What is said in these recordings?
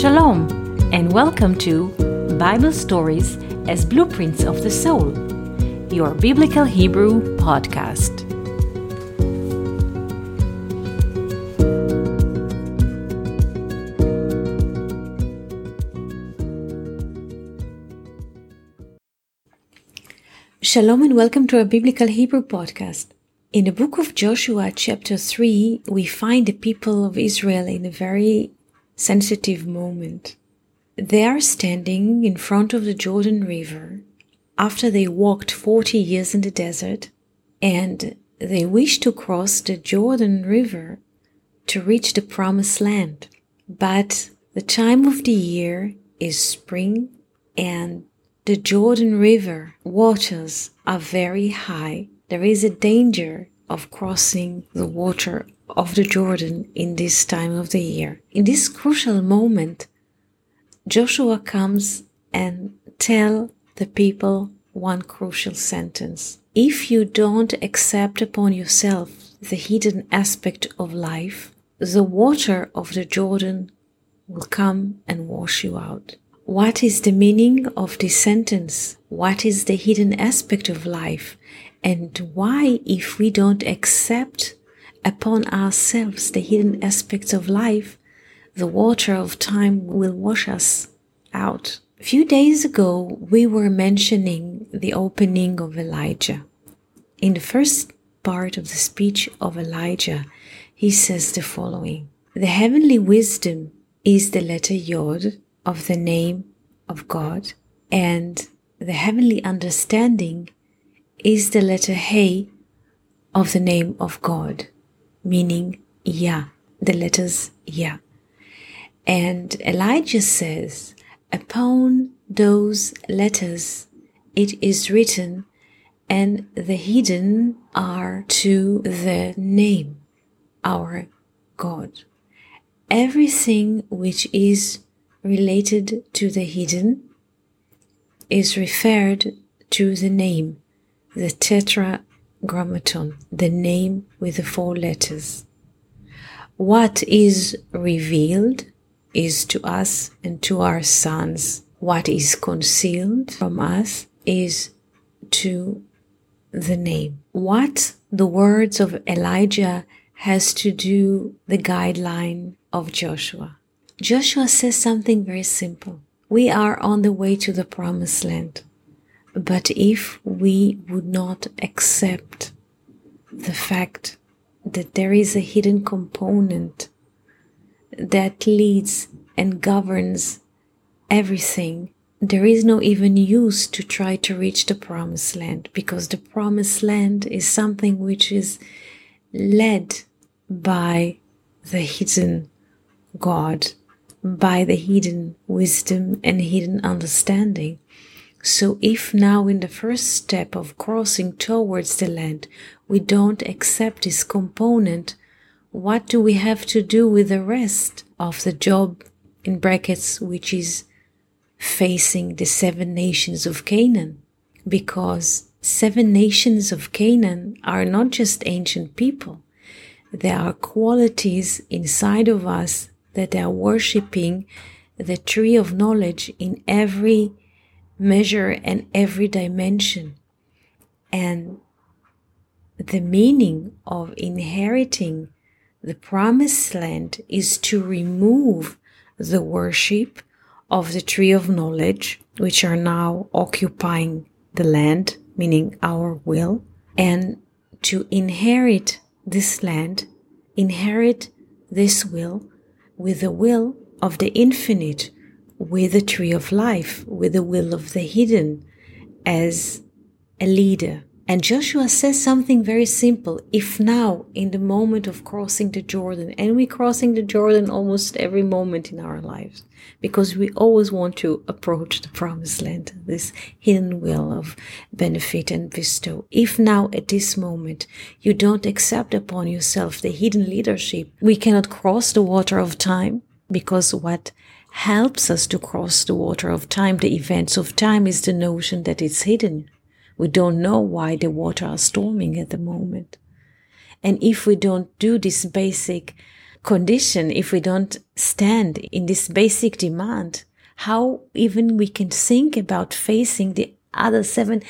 Shalom, and welcome to Bible Stories as Blueprints of the Soul, your Biblical Hebrew podcast. Shalom and welcome to our Biblical Hebrew podcast. In the book of Joshua, chapter 3, we find the people of Israel in a very sensitive moment. They are standing in front of the Jordan River after they walked 40 years in the desert, and they wish to cross the Jordan River to reach the Promised Land. But the time of the year is spring, and the Jordan River waters are very high. There is a danger of crossing the water of the Jordan in this time of the year. In this crucial moment, Joshua comes and tells the people one crucial sentence. If you don't accept upon yourself the hidden aspect of life, the water of the Jordan will come and wash you out. What is the meaning of this sentence? What is the hidden aspect of life? And why, if we don't accept upon ourselves the hidden aspects of life, the water of time will wash us out? A few days ago, we were mentioning the opening of Elijah. In the first part of the speech of Elijah, he says the following: the heavenly wisdom is the letter Yod, of the name of God, and the heavenly understanding is the letter He of the name of God, meaning YAH, the letters YAH. And Elijah says, upon those letters it is written, and the hidden are to the name, our God. Everything which is related to the hidden is referred to the name, the Tetragrammaton, the name with the four letters. What is revealed is to us and to our sons. What is concealed from us is to the name. What the words of Elijah has to do the guideline of Joshua. Joshua says something very simple. We are on the way to the Promised Land. But if we would not accept the fact that there is a hidden component that leads and governs everything, there is no even use to try to reach the Promised Land, because the Promised Land is something which is led by the hidden God, by the hidden wisdom and hidden understanding. So if now in the first step of crossing towards the land, we don't accept this component, what do we have to do with the rest of the job, in brackets, which is facing the 7 nations of Canaan? Because 7 nations of Canaan are not just ancient people. There are qualities inside of us that they are worshipping the tree of knowledge in every measure and every dimension. And the meaning of inheriting the Promised Land is to remove the worship of the tree of knowledge, which are now occupying the land, meaning our will, and to inherit this land, inherit this will, with the will of the infinite, with the tree of life, with the will of the hidden as a leader. And Joshua says something very simple. If now, in the moment of crossing the Jordan, and we're crossing the Jordan almost every moment in our lives, because we always want to approach the Promised Land, this hidden will of benefit and bestow. If now, at this moment, you don't accept upon yourself the hidden leadership, we cannot cross the water of time, because what helps us to cross the water of time, the events of time, is the notion that it's hidden. We don't know why the water are storming at the moment. And if we don't do this basic condition, if we don't stand in this basic demand, how even we can think about facing the other seven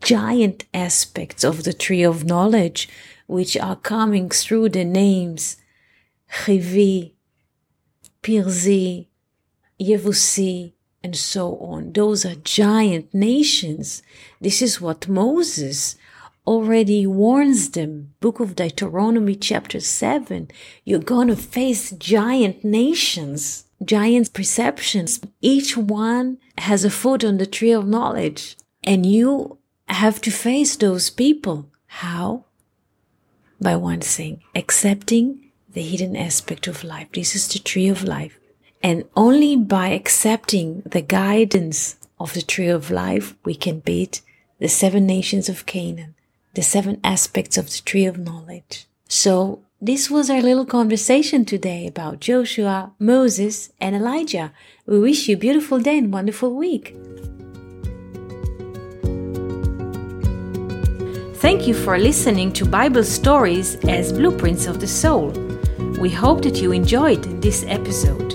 giant aspects of the tree of knowledge, which are coming through the names Hrivi, Pirzi, Yevusi, and so on. Those are giant nations. This is what Moses already warns them. Book of Deuteronomy chapter 7. You're going to face giant nations, giant perceptions. Each one has a foot on the tree of knowledge. And you have to face those people. How? By one thing, accepting the hidden aspect of life. This is the tree of life. And only by accepting the guidance of the tree of life, we can beat the seven nations of Canaan, the seven aspects of the tree of knowledge. So this was our little conversation today about Joshua, Moses, and Elijah. We wish you a beautiful day and wonderful week. Thank you for listening to Bible Stories as Blueprints of the Soul. We hope that you enjoyed this episode.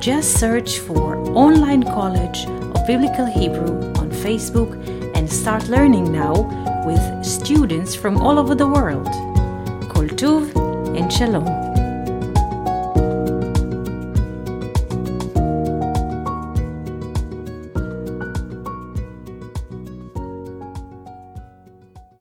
Just search for Online College of Biblical Hebrew on Facebook and start learning now with students from all over the world. Kol Tuv and Shalom.